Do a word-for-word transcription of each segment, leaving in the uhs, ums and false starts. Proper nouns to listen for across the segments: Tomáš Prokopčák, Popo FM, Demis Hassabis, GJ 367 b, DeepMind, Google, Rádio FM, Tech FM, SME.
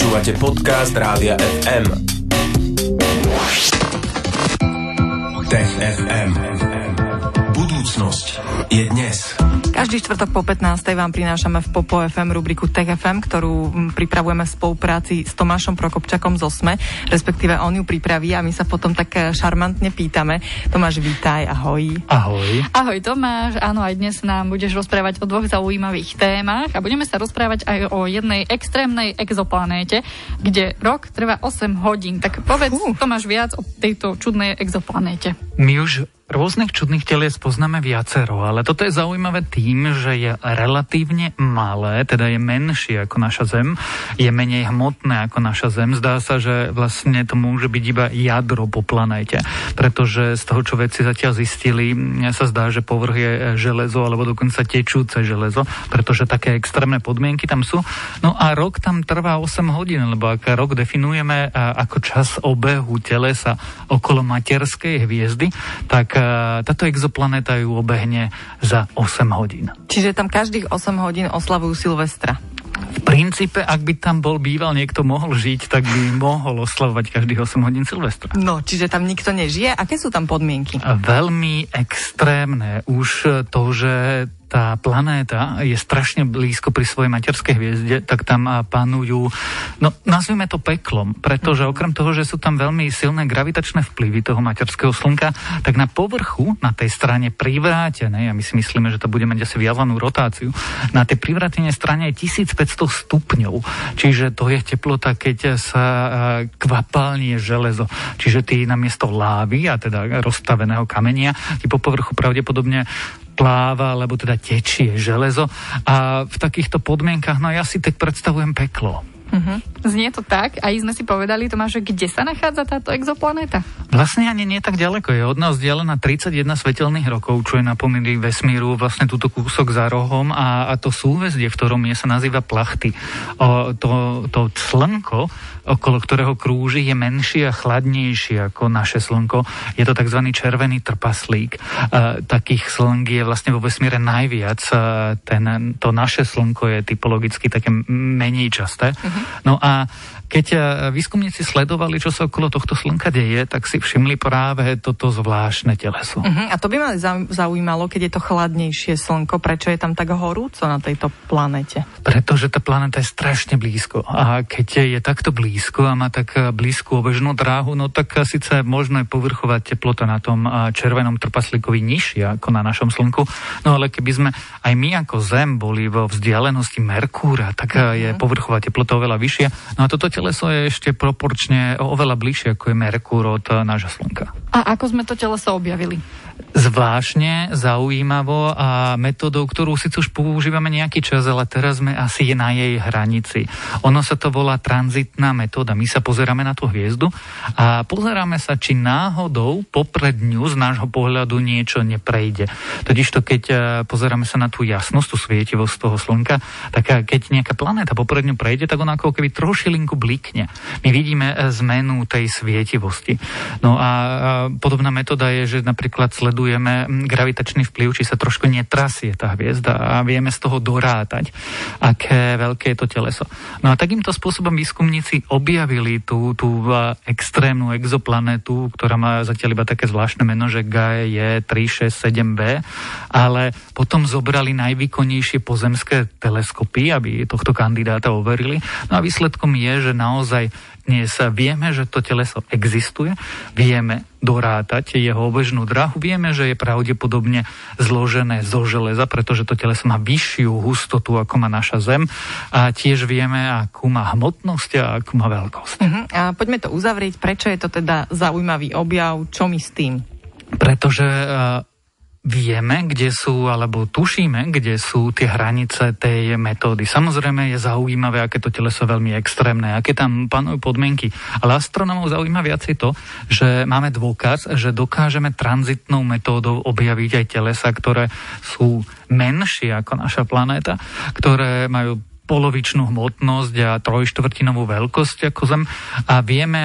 Počúvate podcast Rádia ef em. Tech ef em. Budúcnosť je dnes. Každý štvrtok po pätnástej vám prinášame v Popo ef em rubriku Tech ef em, ktorú pripravujeme v spolupráci s Tomášom Prokopčakom z SME, respektíve on ju pripraví a my sa potom tak šarmantne pýtame. Tomáš, vítaj, ahoj. Ahoj. Ahoj Tomáš, áno, aj dnes nám budeš rozprávať o dvoch zaujímavých témach a budeme sa rozprávať aj o jednej extrémnej exoplanéte, kde rok trvá osem hodín. Tak povedz, uh. Tomáš, viac o tejto čudnej exoplanéte. My už rôznych čudných telies poznáme viacero, ale toto je zaujímavé tým, že je relatívne malé, teda je menšie ako naša Zem, je menej hmotné ako naša Zem. Zdá sa, že vlastne to môže byť iba jadro po planéte, pretože z toho, čo vedci zatiaľ zistili, sa zdá, že povrch je železo, alebo dokonca tečúce železo, pretože také extrémne podmienky tam sú. No a rok tam trvá osem hodín, lebo ak rok definujeme ako čas obehu telesa okolo materskej hviezdy, tak táto exoplanéta ju obehne za osem hodín. Čiže tam každých osem hodín oslavujú Silvestra. V princípe, ak by tam bol býval, niekto mohol žiť, tak by mohol oslavovať každých osem hodín Silvestra. No, čiže tam nikto nežije? Aké sú tam podmienky? Veľmi extrémne. Už to, že tá planéta je strašne blízko pri svojej materskej hviezde, tak tam panujú, no nazvime to peklom, pretože okrem toho, že sú tam veľmi silné gravitačné vplyvy toho materského slnka, tak na povrchu, na tej strane privrátenej, a my si myslíme, že to bude mať asi viazanú rotáciu, na tej privrátenej strane je tisícpäťsto stupňov, čiže to je teplota, keď sa kvapalnie železo, čiže ty namiesto lávy, a teda rozstaveného kamenia, ty po povrchu pravdepodobne pláva, alebo teda tečie železo. A v takýchto podmienkach, no ja si tak predstavujem peklo. Uh-huh. Znie to tak, a sme si povedali, Tomáš, kde sa nachádza táto exoplanéta? Vlastne ani nie tak ďaleko, je od nás vzdialená tridsaťjeden svetelných rokov, čo je na pomedzi vesmíru, vlastne túto kúsok za rohom, a, a to súhvezdie, v ktorom je, sa nazýva Plachty. O, to, to slnko, okolo ktorého krúži, je menšie a chladnejšie ako naše slnko. Je to tzv. Červený trpaslík. E, takých slnk je vlastne vo vesmíre najviac. E, ten, to naše slnko je typologicky také menej časté. Uh-huh. No a keď výskumníci sledovali, čo sa okolo tohto slnka deje, tak si všimli práve toto zvláštne teleso. Uh-huh. A to by ma zaujímalo, keď je to chladnejšie slnko, prečo je tam tak horúco na tejto planete? Pretože tá planéta je strašne blízko. A keď je takto blízko a má tak blízku obežnú dráhu, no tak síce možno je povrchová teplota na tom červenom trpaslíkovi nižšia ako na našom slnku, no ale keby sme aj my ako Zem boli vo vzdialenosti Merkúra, tak je uh-huh. povrchová teplota oveľa vyššia. No a toto teleso je ešte proporčne oveľa bližšie, ako je Merkúr od nášho slnka. A ako sme to teleso objavili? Zvláštne, zaujímavo a metodou, ktorú síce už používame nejaký čas, ale teraz sme asi na jej hranici. Ono sa to volá tranzitná metóda. My sa pozeráme na tú hviezdu a pozeráme sa, či náhodou popred ňu z nášho pohľadu niečo neprejde. Totižto, keď pozeráme sa na tú jasnosť, tú svietivosť toho slnka, tak keď nejaká planéta popred ňu prejde, tak ona ako keby trošilinku blikne. My vidíme zmenu tej svietivosti. No a podobná metóda je, že napríklad sledujeme gravitačný vplyv, či sa trošku netrasie tá hviezda a vieme z toho dorátať, aké veľké je to teleso. No a takýmto spôsobom výskumníci objavili tú, tú extrémnu exoplanetu, ktorá má zatiaľ iba také zvláštne meno, že gé á é tri šesť sedem bé, ale potom zobrali najvýkonnejšie pozemské teleskopy, aby tohto kandidáta overili. No a výsledkom je, že naozaj dnes vieme, že to teleso existuje, vieme dorátať jeho obežnú dráhu, vieme, že je pravdepodobne zložené zo železa, pretože to teleso má vyššiu hustotu, ako má naša Zem, a tiež vieme, akú má hmotnosť a akú má veľkosť. Uh-huh. A poďme to uzavrieť, prečo je to teda zaujímavý objav, čo my s tým? Pretože Uh, vieme, kde sú, alebo tušíme, kde sú tie hranice tej metódy. Samozrejme je zaujímavé, aké to teleso je veľmi extrémne, aké tam panujú podmienky. Ale astronómov zaujíma viacej to, že máme dôkaz, že dokážeme tranzitnou metódou objaviť aj telesa, ktoré sú menšie ako naša planéta, ktoré majú polovičnú hmotnosť a trojštvrtinovú veľkosť ako Zem a vieme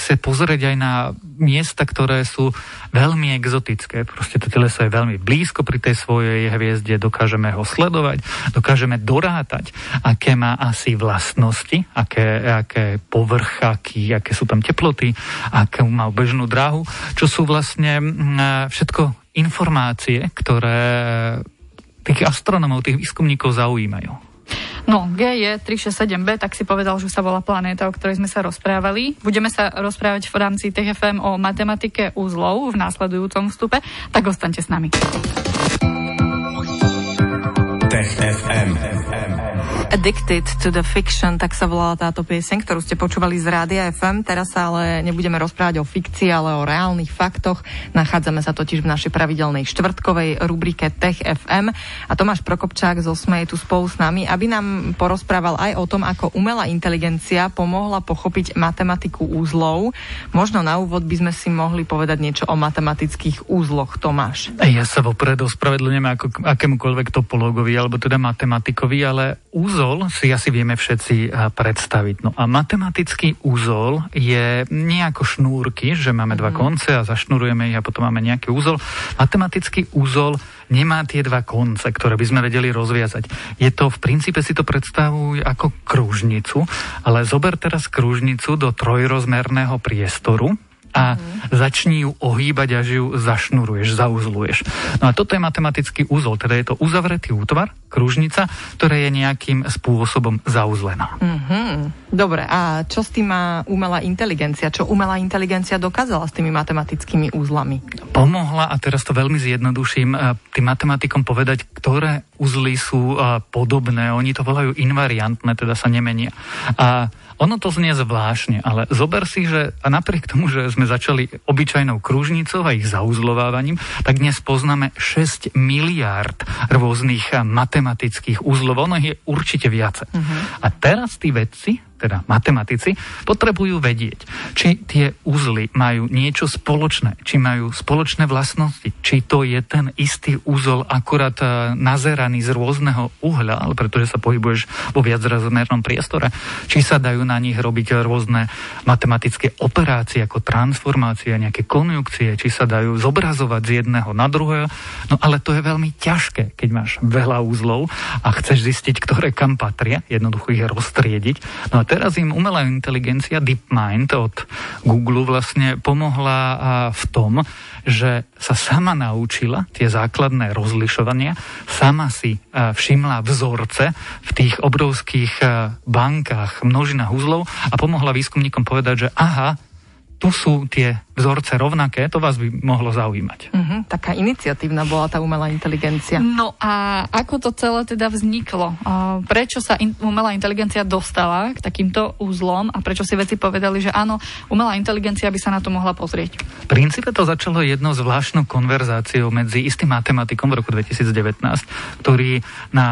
sa pozrieť aj na miesta, ktoré sú veľmi exotické. Proste to teleso je veľmi blízko pri tej svojej hviezde, dokážeme ho sledovať, dokážeme dorátať, aké má asi vlastnosti, aké, aké povrchaky, aké sú tam teploty, akú má bežnú dráhu, čo sú vlastne všetko informácie, ktoré tých astronomov, tých výskumníkov zaujímajú. No, G A E tri šesť sedem B, tak si povedal, že sa volá planéta, o ktorej sme sa rozprávali. Budeme sa rozprávať v rámci Tech ef em o matematike uzlov v následujúcom vstupe, tak ostaňte s nami. Tech ef em. Addicted to the Fiction, tak sa volala táto pieseň, ktorú ste počúvali z Rádia ef em. Teraz sa ale nebudeme rozprávať o fikcii, ale o reálnych faktoch. Nachádzame sa totiž v našej pravidelnej štvrtkovej rubrike Tech ef em a Tomáš Prokopčák z osem je tu spolu s nami, aby nám porozprával aj o tom, ako umelá inteligencia pomohla pochopiť matematiku úzlov. Možno na úvod by sme si mohli povedať niečo o matematických úzloch, Tomáš. Ja sa vopred ospravedlňujem ako akémukoľvek topológovi alebo teda matematikovi, ale úzlov úzol si asi vieme všetci predstaviť. No a matematický úzol je nie ako šnúrky, že máme dva konce a zašnúrujeme ich a potom máme nejaký úzol. Matematický úzol nemá tie dva konce, ktoré by sme vedeli rozviazať. Je to, v princípe si to predstavujú ako kružnicu, ale zober teraz kružnicu do trojrozmerného priestoru a začni ju ohýbať, až ju zašnuruješ, zauzluješ. No a toto je matematický úzol, teda je to uzavretý útvar, kružnica, ktorá je nejakým spôsobom zauzlená. Mm-hmm. Dobre, a čo s tým má umelá inteligencia? Čo umelá inteligencia dokázala s tými matematickými úzlami? Pomohla, a teraz to veľmi zjednoduším, tým matematikom povedať, ktoré úzly sú podobné. Oni to volajú invariantné, teda sa nemenia. A ono to znie zvláštne, ale zober si, že a napriek tomu, že sme začali obyčajnou kružnicou a ich zauzlovávaním, tak dnes poznáme šesť miliárd rôznych matematických uzlov. Ono je určite viac. Uh-huh. A teraz tí vedci, teda matematici, potrebujú vedieť, či tie uzly majú niečo spoločné, či majú spoločné vlastnosti, či to je ten istý uzol akurát nazeraný z rôzneho uhla, pretože sa pohybuješ vo viacrozmernom priestore, či sa dajú na nich robiť rôzne matematické operácie ako transformácie, nejaké konjunkcie, či sa dajú zobrazovať z jedného na druhého. No ale to je veľmi ťažké, keď máš veľa uzlov a chceš zistiť, ktoré kam patria, jednoducho ich roztriediť. No a teraz im umelá inteligencia DeepMind od Google vlastne pomohla v tom, že sa sama naučila tie základné rozlišovania, sama si všimla vzorce v tých obrovských bankách množinách uzlov a pomohla výskumníkom povedať, že aha, tu sú tie vzorce rovnaké, to vás by mohlo zaujímať. Uh-huh, taká iniciatívna bola tá umelá inteligencia. No a ako to celé teda vzniklo? Prečo sa in- umelá inteligencia dostala k takýmto úzlom a prečo si vedci povedali, že áno, umelá inteligencia by sa na to mohla pozrieť? V princípe to začalo jednou zvláštnou konverzáciou medzi istým matematikom v roku dvetisíc devätnásť, ktorý na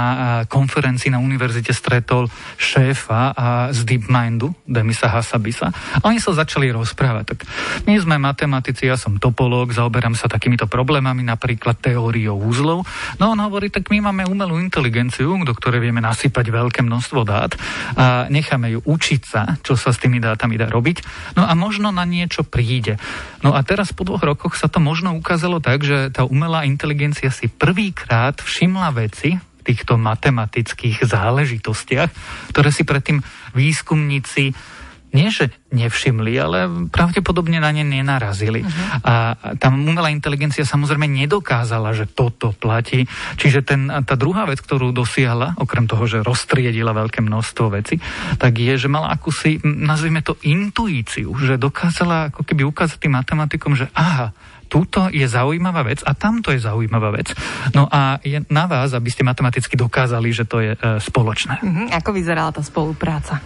konferencii na univerzite stretol šéfa z DeepMindu, Demisa Hassabisa. A oni sa začali rozprávať. Tak my sme matematici, ja som topológ, zaoberám sa takýmito problémami, napríklad teóriou úzlov. No on hovorí, tak my máme umelú inteligenciu, do ktorej vieme nasypať veľké množstvo dát a necháme ju učiť sa, čo sa s tými dátami dá robiť. No a možno na niečo príde. No a teraz po dvoch rokoch sa to možno ukázalo tak, že tá umelá inteligencia si prvýkrát všimla veci v týchto matematických záležitostiach, ktoré si predtým výskumníci nie, že nevšimli, ale pravdepodobne na ne nenarazili. Uh-huh. A tam umelá inteligencia samozrejme nedokázala, že toto platí. Čiže ten, tá druhá vec, ktorú dosiahla, okrem toho, že roztriedila veľké množstvo vecí, tak je, že mala akúsi, nazvime to, intuíciu, že dokázala ako keby ukázať tým matematikom, že aha, tuto je zaujímavá vec a tamto je zaujímavá vec. No a je na vás, aby ste matematicky dokázali, že to je e, spoločné. Uh-huh. Ako vyzerala tá spolupráca?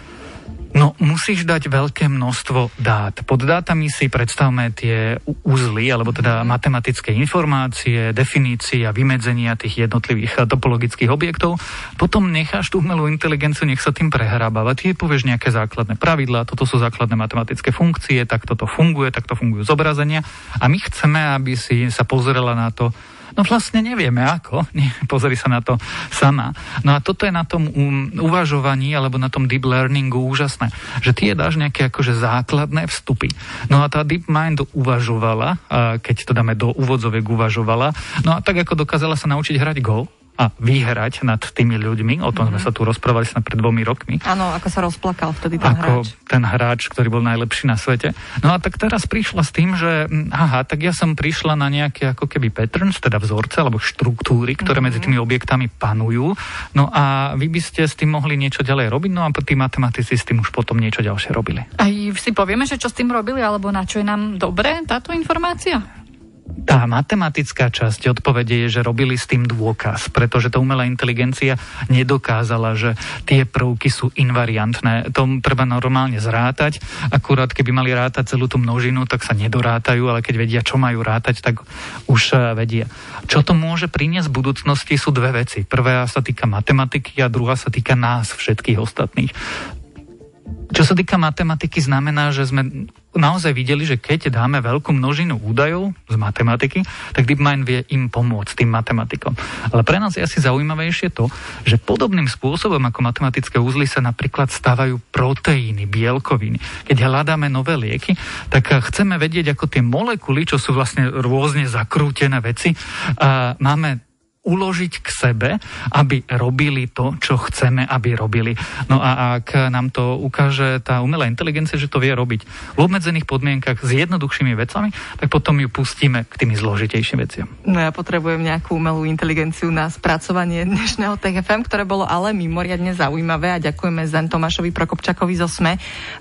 No, musíš dať veľké množstvo dát. Pod dátami si predstavme tie uzly, alebo teda matematické informácie, definície a vymedzenia tých jednotlivých topologických objektov. Potom necháš tú umelú inteligenciu, nech sa tým prehrábava. Ty povieš nejaké základné pravidlá, toto sú základné matematické funkcie, tak toto funguje, tak to fungujú zobrazenia. A my chceme, aby si sa pozrela na to No vlastne nevieme ako, pozri sa na to sama. No a toto je na tom uvažovaní alebo na tom deep learningu úžasné, že ty je dáš nejaké akože základné vstupy. No a tá DeepMind uvažovala, keď to dáme do úvodzoviek uvažovala, no a tak ako dokázala sa naučiť hrať gól a vyhrať nad tými ľuďmi, o tom mm-hmm. sme sa tu rozprávali sme pred dvomi rokmi. Áno, ako sa rozplakal vtedy ten ako hráč. Ako ten hráč, ktorý bol najlepší na svete. No a tak teraz prišla s tým, že aha, tak ja som prišla na nejaké ako keby patterns, teda vzorce alebo štruktúry, ktoré mm-hmm. medzi tými objektami panujú. No a vy by ste s tým mohli niečo ďalej robiť, no a tí matematici s tým už potom niečo ďalšie robili. A si povieme, že čo s tým robili, alebo na čo je nám dobré táto informácia? Tá matematická časť odpovede je, že robili s tým dôkaz, pretože tá umelá inteligencia nedokázala, že tie prvky sú invariantné. To treba normálne zrátať. Akurát keby mali rátať celú tú množinu, tak sa nedorátajú, ale keď vedia, čo majú rátať, tak už vedia. Čo to môže priniesť v budúcnosti sú dve veci. Prvá sa týka matematiky a druhá sa týka nás všetkých ostatných. Čo sa týka matematiky, znamená, že sme naozaj videli, že keď dáme veľkú množinu údajov z matematiky, tak DeepMind vie im pomôcť, tým matematikom. Ale pre nás je asi zaujímavejšie to, že podobným spôsobom ako matematické uzly sa napríklad stávajú proteíny, bielkoviny. Keď hľadáme nové lieky, tak chceme vedieť, ako tie molekuly, čo sú vlastne rôzne zakrútené veci, a máme uložiť k sebe, aby robili to, čo chceme, aby robili. No a ak nám to ukáže tá umelá inteligencia, že to vie robiť v obmedzených podmienkach s jednoduchšími vecami, tak potom ju pustíme k tými zložitejším veciam. No ja potrebujem nejakú umelú inteligenciu na spracovanie dnešného Tech ef em, ktoré bolo ale mimoriadne zaujímavé a ďakujeme za Tomášovi Prokopčakovi zo es em e.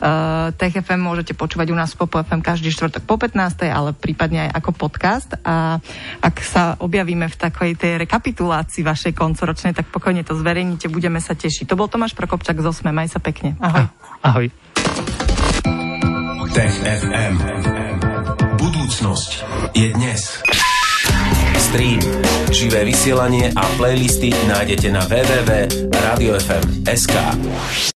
Uh, Tech ef em môžete počúvať u nás v Popo ef em každý štvrtok po pätnástej, ale prípadne aj ako podcast. A ak sa objavíme v takej tej reka- kapitulácii vašej koncoročnej, tak pokojne to zverejnite, budeme sa tešiť. To bol Tomáš Prokopčák zo es em e, maj sa pekne. Ahoj. Ahoj. Tech ef em. Budúcnosť je dnes. Stream, živé vysielanie a playlisty nájdete na w w w bodka radio f m bodka s k.